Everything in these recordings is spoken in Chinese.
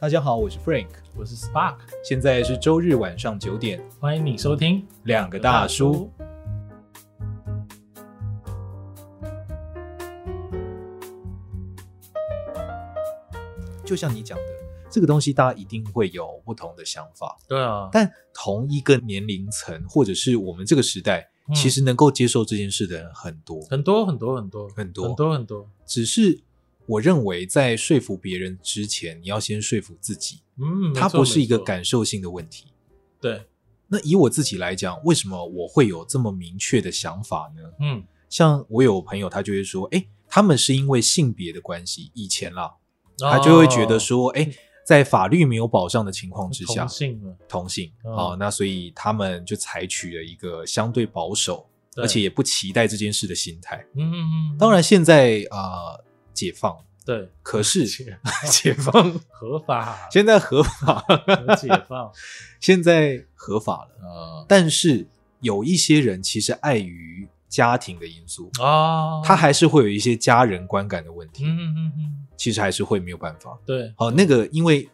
大家好，我是 Frank， 我是 Spark， 现在是周日晚上9点，欢迎你收听两个大叔。就像你讲的，这个东西大家一定会有不同的想法，对啊，但同一个年龄层或者是我们这个时代，其实能够接受这件事的人很多，只是我认为在说服别人之前，你要先说服自己，它不是一个感受性的问题。对，那以我自己来讲，为什么我会有这么明确的想法呢？像我有朋友他就会说，他们是因为性别的关系，以前啦，他就会觉得说，在法律没有保障的情况之下，同性那所以他们就采取了一个相对保守，而且也不期待这件事的心态。当然现在解放，对，可是解放合法，现在合法解放，现在合法了。但是有一些人其实碍于家庭的因素他还是会有一些家人观感的问题。其实还是会没有办法。对，好，那个因为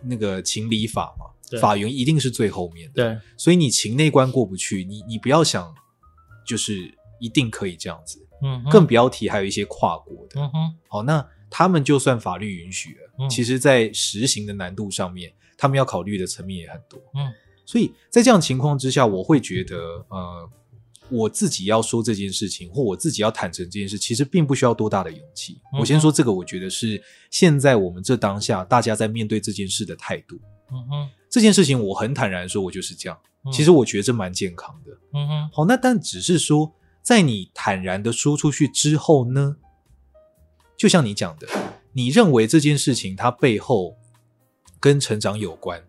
那个情理法嘛，法源一定是最后面的。对，所以你情内关过不去，你不要想就是一定可以这样子，更不要提还有一些跨国的。好，那他们就算法律允许了，其实在实行的难度上面，他们要考虑的层面也很多。所以在这样情况之下，我会觉得我自己要说这件事情，或我自己要坦诚这件事，其实并不需要多大的勇气。我先说这个，我觉得是现在我们这当下大家在面对这件事的态度。这件事情我很坦然说，我就是这样。其实我觉得这蛮健康的。好，那但只是说，在你坦然的说出去之后呢，就像你讲的，你认为这件事情它背后跟成长有关，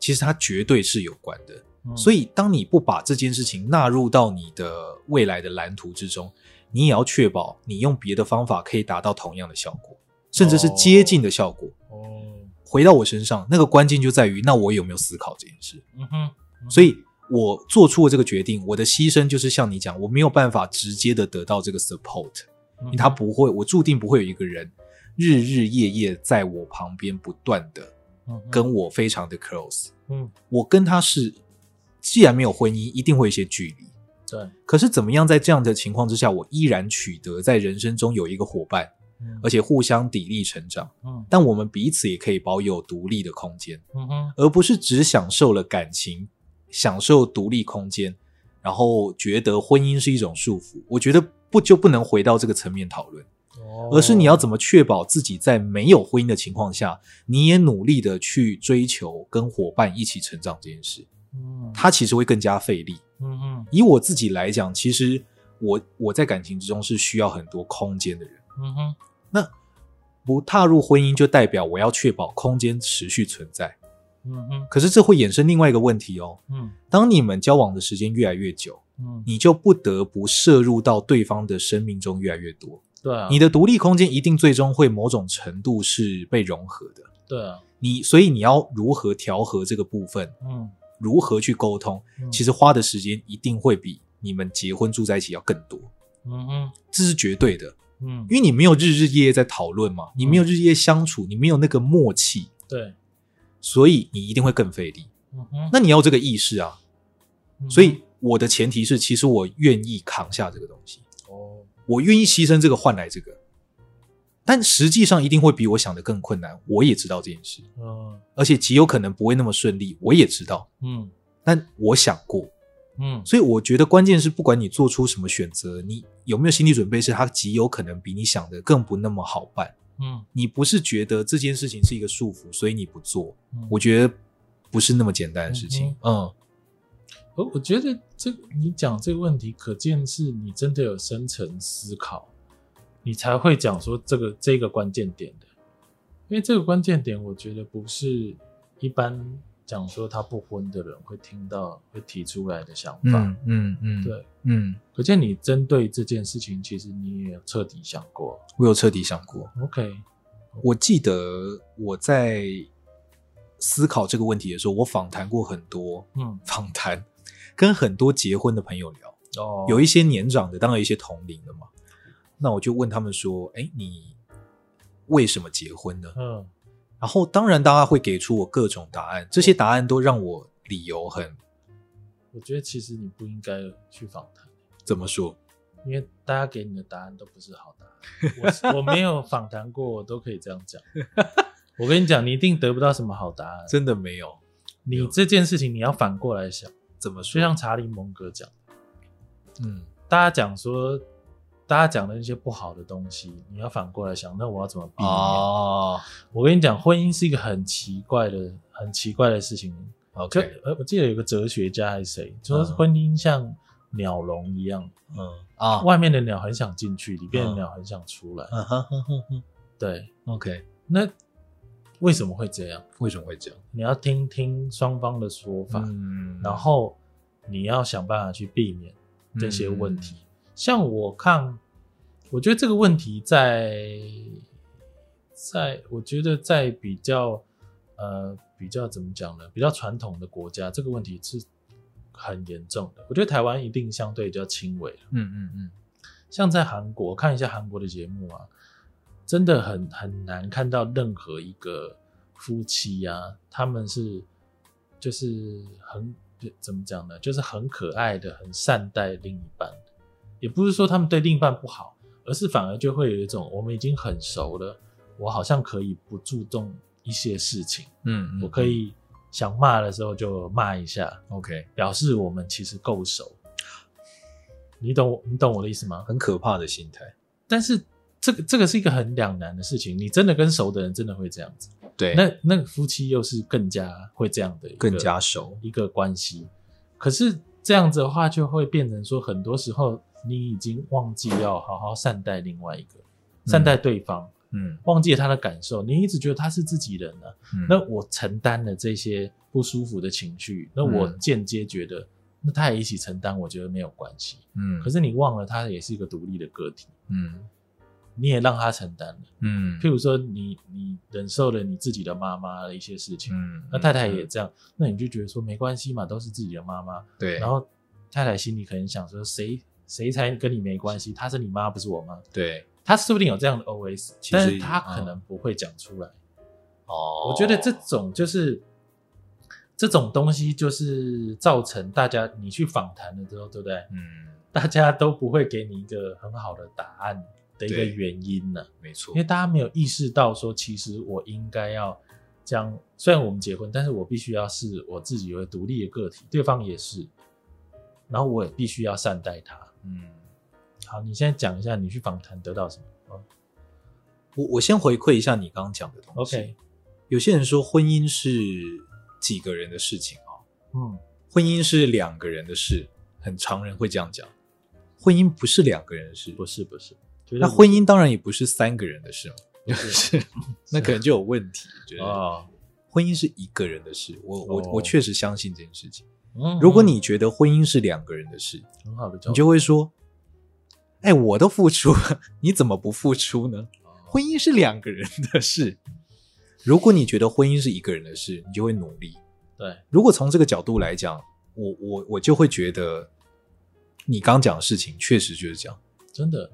其实它绝对是有关的。所以当你不把这件事情纳入到你的未来的蓝图之中，你也要确保你用别的方法可以达到同样的效果，甚至是接近的效果。回到我身上，那个关键就在于那我有没有思考这件事。所以我做出了这个决定，我的牺牲就是像你讲，我没有办法直接的得到这个 support， 因为他不会，我注定不会有一个人日日夜夜在我旁边不断的跟我非常的 close。我跟他是既然没有婚姻，一定会有一些距离。对，可是怎么样在这样的情况之下，我依然取得在人生中有一个伙伴，而且互相砥砺成长。但我们彼此也可以保有独立的空间，而不是只享受了感情，享受独立空间，然后觉得婚姻是一种束缚。我觉得不能回到这个层面讨论，而是你要怎么确保自己在没有婚姻的情况下，你也努力的去追求跟伙伴一起成长这件事。它其实会更加费力。以我自己来讲，其实我在感情之中是需要很多空间的人。那不踏入婚姻就代表我要确保空间持续存在。可是这会衍生另外一个问题哦。当你们交往的时间越来越久，你就不得不摄入到对方的生命中越来越多。对啊，你的独立空间一定最终会某种程度是被融合的。对啊，所以你要如何调和这个部分，如何去沟通，其实花的时间一定会比你们结婚住在一起要更多。这是绝对的。因为你没有日日夜夜在讨论嘛，你没有日夜相处，你没有那个默契。对，所以你一定会更费力。那你要这个意识啊。所以我的前提是，其实我愿意扛下这个东西。我愿意牺牲这个换来这个。但实际上一定会比我想的更困难，我也知道这件事。而且极有可能不会那么顺利，我也知道。但我想过。所以我觉得关键是，不管你做出什么选择，你有没有心理准备是它极有可能比你想的更不那么好办。你不是觉得这件事情是一个束缚，所以你不做。我觉得不是那么简单的事情。我觉得你讲这个问题，可见是你真的有深层思考，你才会讲说这个关键点的。因为这个关键点，我觉得不是一般讲说他不婚的人会听到会提出来的想法。对，可见你针对这件事情，其实你也有彻底想过。我有彻底想过。OK， 我记得我在思考这个问题的时候，我访谈过很多，跟很多结婚的朋友聊，有一些年长的，当然有一些同龄的嘛。那我就问他们说，你为什么结婚呢？然后当然大家会给出我各种答案，这些答案都让我理由很，我觉得其实你不应该去访谈。怎么说？因为大家给你的答案都不是好答案。我没有访谈过，我都可以这样讲。我跟你讲，你一定得不到什么好答案，真的没有。你这件事情你要反过来想，怎么说？就像查理蒙格讲，大家讲说，大家讲的那些不好的东西，你要反过来想，那我要怎么避免？哦，我跟你讲，婚姻是一个很奇怪的事情。OK， 我记得有个哲学家还是谁，说婚姻像鸟笼一样，外面的鸟很想进去，里面的鸟很想出来。对 ，OK， 那为什么会这样？为什么会这样？你要听听双方的说法，然后你要想办法去避免这些问题。像我看，我觉得这个问题在比较怎么讲呢？比较传统的国家，这个问题是很严重的。我觉得台湾一定相对比较轻微了。像在韩国，看一下韩国的节目啊，真的很难看到任何一个夫妻啊，他们是就是很怎么讲呢？就是很可爱的，很善待另一半。也不是说他们对另一半不好，而是反而就会有一种我们已经很熟了，我好像可以不注重一些事情。我可以想骂的时候就骂一下 ，OK， 表示我们其实够熟。你懂我的意思吗？很可怕的心态。但是这个是一个很两难的事情。你真的跟熟的人真的会这样子，对。那夫妻又是更加会这样的一个，更加熟一个关系。可是这样子的话，就会变成说，很多时候你已经忘记要好好善待另外一个，善待对方，忘记了他的感受，你一直觉得他是自己人啊。那我承担了这些不舒服的情绪，那我间接觉得，那他也一起承担，我觉得没有关系。可是你忘了他也是一个独立的个体，你也让他承担了，譬如说你忍受了你自己的妈妈的一些事情，那太太也这样，那你就觉得说没关系嘛，都是自己的妈妈，对。然后太太心里可能想说谁才跟你没关系？她是你妈，不是我妈。对，她说不定有这样的 OS， 但是她可能不会讲出来。我觉得这种东西，就是造成大家你去访谈了之后，对不对？大家都不会给你一个很好的答案的一个原因呢。没错，因为大家没有意识到说，其实我应该要这样。虽然我们结婚，但是我必须要是我自己有独立的个体，对方也是，然后我也必须要善待他。好，你现在讲一下你去访谈得到什么。我先回馈一下你刚刚讲的东西。Okay. 有些人说婚姻是几个人的事情婚姻是两个人的事，很常人会这样讲。婚姻不是两个人的事，不是。那婚姻当然也不是三个人的事嘛，就是那可能就有问题。觉得婚姻是一个人的事，我确实相信这件事情。如果你觉得婚姻是两个人的事，很好的教育，你就会说我都付出了，你怎么不付出呢？婚姻是两个人的事。如果你觉得婚姻是一个人的事，你就会努力。对，如果从这个角度来讲，我就会觉得你刚讲的事情确实就是这样，真的。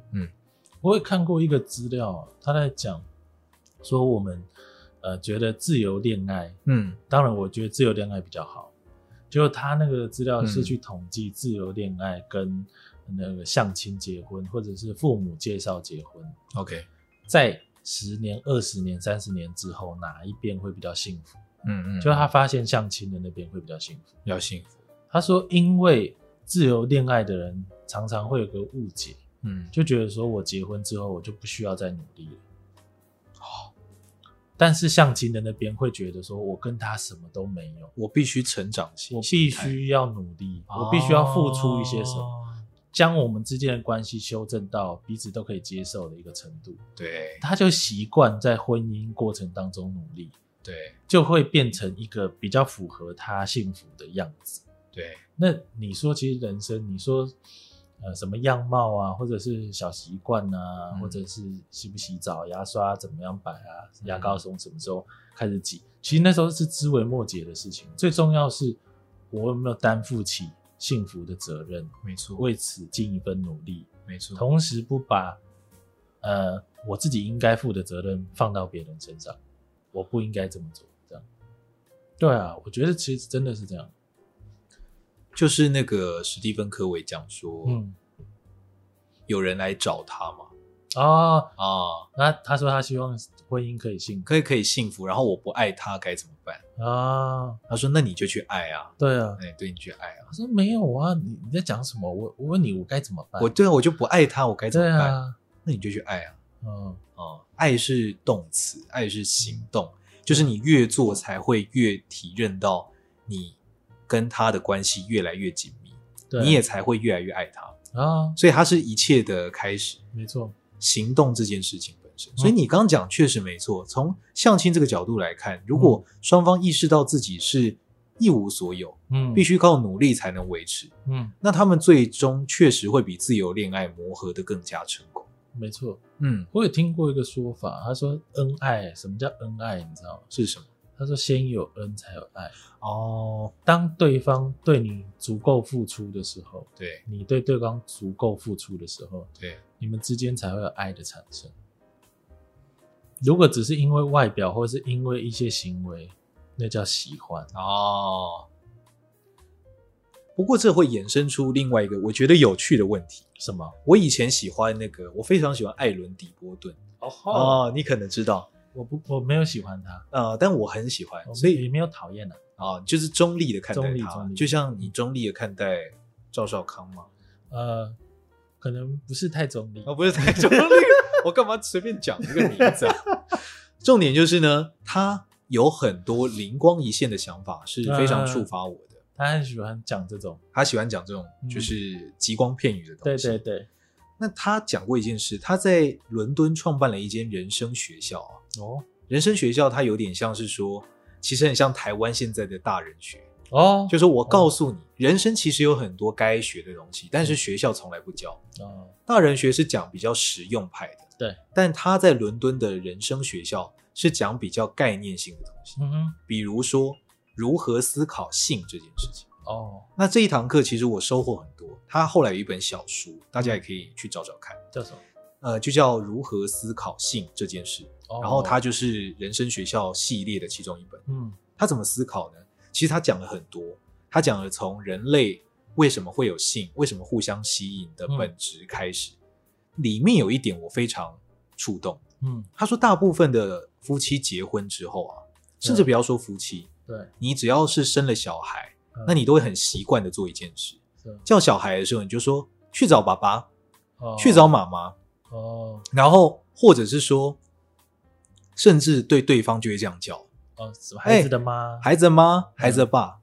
我也看过一个资料，他在讲说我们觉得自由恋爱，当然我觉得自由恋爱比较好，就他那个资料是去统计自由恋爱跟那个相亲结婚，或者是父母介绍结婚。OK， 在10年、20年、30年之后，哪一边会比较幸福？就他发现相亲的那边会比较幸福，比较幸福。他说，因为自由恋爱的人常常会有个误解，就觉得说我结婚之后我就不需要再努力了。但是相亲的那边会觉得说我跟他什么都没有，我必须成长起来，我必须要努力，我必须要付出一些什么，将我们之间的关系修正到彼此都可以接受的一个程度。对，他就习惯在婚姻过程当中努力，对，就会变成一个比较符合他幸福的样子。对，那你说其实人生，你说什么样貌啊，或者是小习惯啊，或者是洗不洗澡，牙刷怎么样摆啊，牙膏从什么时候开始挤，其实那时候是枝微末节的事情。最重要是我有没有担负起幸福的责任，没错，为此尽一份努力，没错。同时不把我自己应该负的责任放到别人身上，我不应该这么做，这样。对啊，我觉得其实真的是这样。就是那个史蒂芬科维讲说，有人来找他嘛。啊啊、那他说他希望婚姻可以幸福，可以幸福，然后我不爱他该怎么办啊？他说那你就去爱啊，对啊，哎，对你去爱啊。他说没有啊，你在讲什么？我问你我该怎么办？我就不爱他，我该怎么办？啊、那你就去爱啊。嗯嗯，爱是动词，爱是行动，就是你越做才会越体认到你跟他的关系越来越紧密，你也才会越来越爱他啊。所以它是一切的开始，没错。行动这件事情本身，所以你刚讲确实没错。从相亲这个角度来看，如果双方意识到自己是一无所有，必须靠努力才能维持，那他们最终确实会比自由恋爱磨合得更加成功。没错，我也听过一个说法，他说恩爱，什么叫恩爱？你知道吗？是什么？他说先有恩才有爱。哦，当对方对你足够付出的时候，对，你对对方足够付出的时候，对，你们之间才会有爱的产生。如果只是因为外表或是因为一些行为，那叫喜欢。哦，不过这会衍生出另外一个我觉得有趣的问题。什么？我以前喜欢那个，我非常喜欢艾伦·底波顿。哦，你可能知道。我没有喜欢他，但我很喜欢，所以也没有讨厌的啊，就是中立的看待他，就像你中立的看待赵少康吗？可能不是太中立，不是太中立，我干嘛随便讲这个名字啊？重点就是呢，他有很多灵光一现的想法是非常触发我的，他很喜欢讲这种，就是极光片语的东西，对对对。那他讲过一件事，他在伦敦创办了一间人生学校啊。哦，人生学校它有点像是说，其实很像台湾现在的大人学哦，就是我告诉你，人生其实有很多该学的东西，但是学校从来不教。哦，大人学是讲比较实用派的，对。但他在伦敦的人生学校是讲比较概念性的东西，比如说如何思考性这件事情。哦，那这一堂课其实我收获很多。他后来有一本小书，大家也可以去找找看，叫什么？就叫《如何思考性这件事》。哦，然后它就是人生学校系列的其中一本。他怎么思考呢？其实他讲了很多，他讲了从人类为什么会有性，为什么互相吸引的本质开始。里面有一点我非常触动。他说大部分的夫妻结婚之后啊，甚至不要说夫妻，对，你只要是生了小孩。那你都会很习惯的做一件事，叫小孩的时候你就说去找爸爸，去找妈妈，然后或者是说，甚至对对方就会这样叫，什么孩子的妈、孩子的妈、孩子的爸。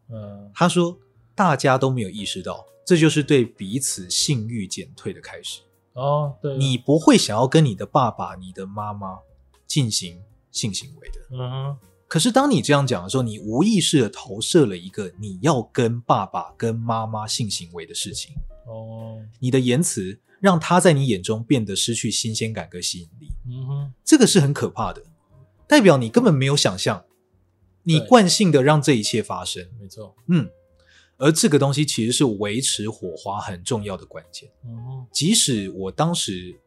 他说大家都没有意识到，这就是对彼此性欲减退的开始。哦，对，你不会想要跟你的爸爸、你的妈妈进行性行为的。可是当你这样讲的时候，你无意识的投射了一个你要跟爸爸跟妈妈性行为的事情。你的言辞让他在你眼中变得失去新鲜感跟吸引力。这个是很可怕的，代表你根本没有想象，你惯性的让这一切发生。没错，而这个东西其实是维持火花很重要的关键。即使我当时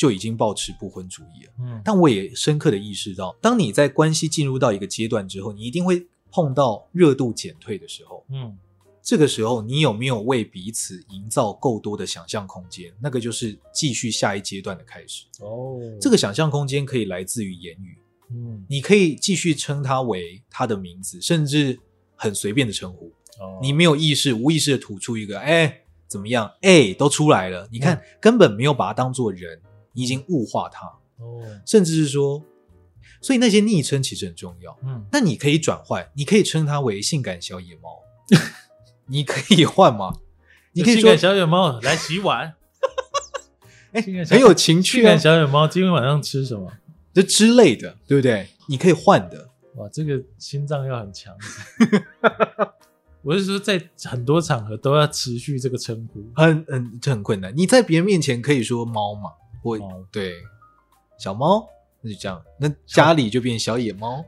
就已经抱持不婚主义了，但我也深刻的意识到，当你在关系进入到一个阶段之后，你一定会碰到热度减退的时候。这个时候你有没有为彼此营造够多的想象空间？那个就是继续下一阶段的开始。这个想象空间可以来自于言语，你可以继续称它为它的名字，甚至很随便的称呼。你没有意识，无意识的吐出一个怎么样，都出来了。你看，根本没有把它当作人，你已经物化它。甚至是说，所以那些昵称其实很重要。那你可以转换，你可以称它为性感小野猫。你可以换吗？你可以说性感小野猫来洗碗。很有情趣啊！性感小野猫今天晚上吃什么？这之类的，对不对？你可以换的。哇，这个心脏要很强。我是说，在很多场合都要持续这个称呼，这很困难。你在别人面前可以说猫嘛？对，小猫，那就这样。那家里就变小野猫，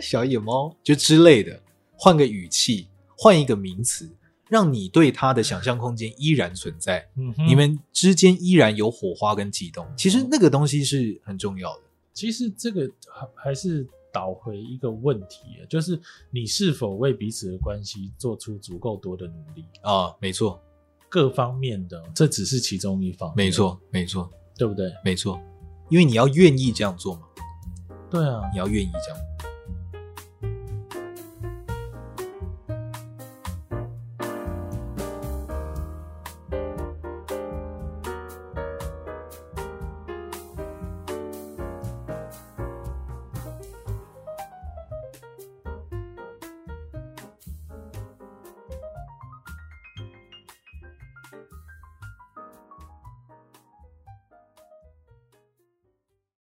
小野猫就之类的，换个语气，换一个名词，让你对它的想象空间依然存在。你们之间依然有火花跟悸动，其实那个东西是很重要的。其实这个还是导回一个问题，就是你是否为彼此的关系做出足够多的努力啊？没错，各方面的，这只是其中一方面。没错，没错，对不对？没错，因为你要愿意这样做嘛。对啊，你要愿意这样做。